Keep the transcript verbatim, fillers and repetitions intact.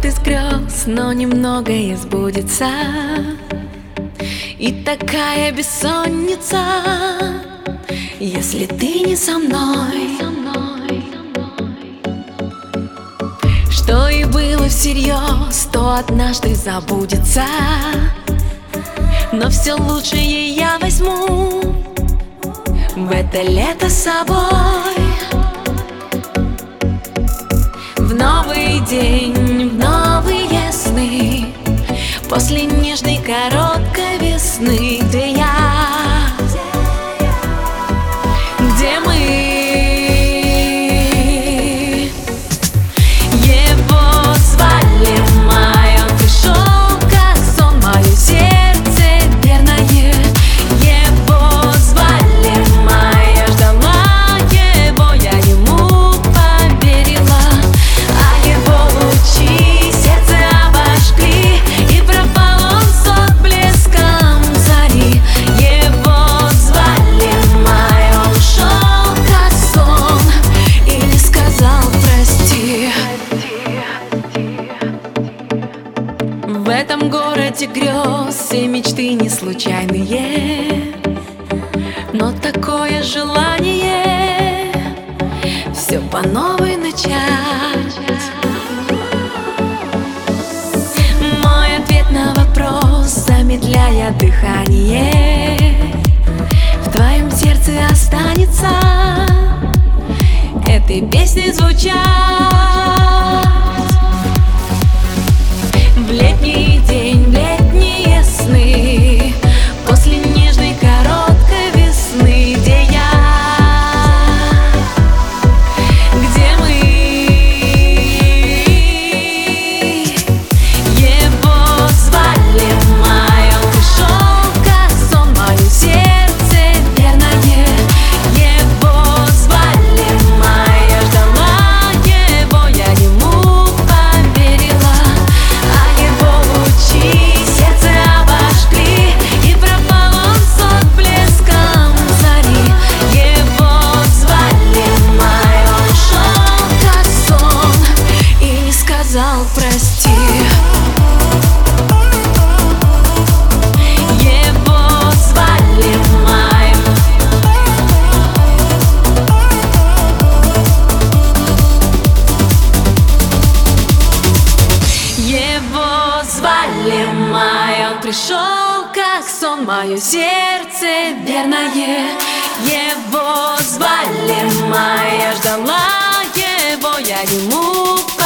Может, и сгрёз, но немногое сбудется. И такая бессонница, если ты не со мной. Что и было всерьез, то однажды забудется. Но все лучшее я возьму в это лето с собой. В новый день, в новые сны, после нежной короткой весны, где я, где мы. Его звали Май, он пришел как сон, мое сердце верное. Его звали Май, я ждала его, я ему поверила. А его лучи сердце обожгли, и пропал он с отблеском зари. Его звали Май, он шел как сон и не сказал прости. В этом городе грез и мечты не случайные, но такое желание все по новой начать. Мой ответ на вопрос, замедляя дыхание, в твоем сердце останется этой песни звучать. В летний день, в летние сны, после нежной короткой весны, где я, где мы. Его звали Май, он пришел как сон, мое сердце верное. Его звали Май, я ждала его, я ему поверила. Лучи сердце обожгли, и пропал он с отблеском зари. Его звали Май, он шел как сон и не сказал прости. Его звали Май. Его звали Май, он пришел как сон, мое сердце верное. Его звали Май, я ждала его, я ему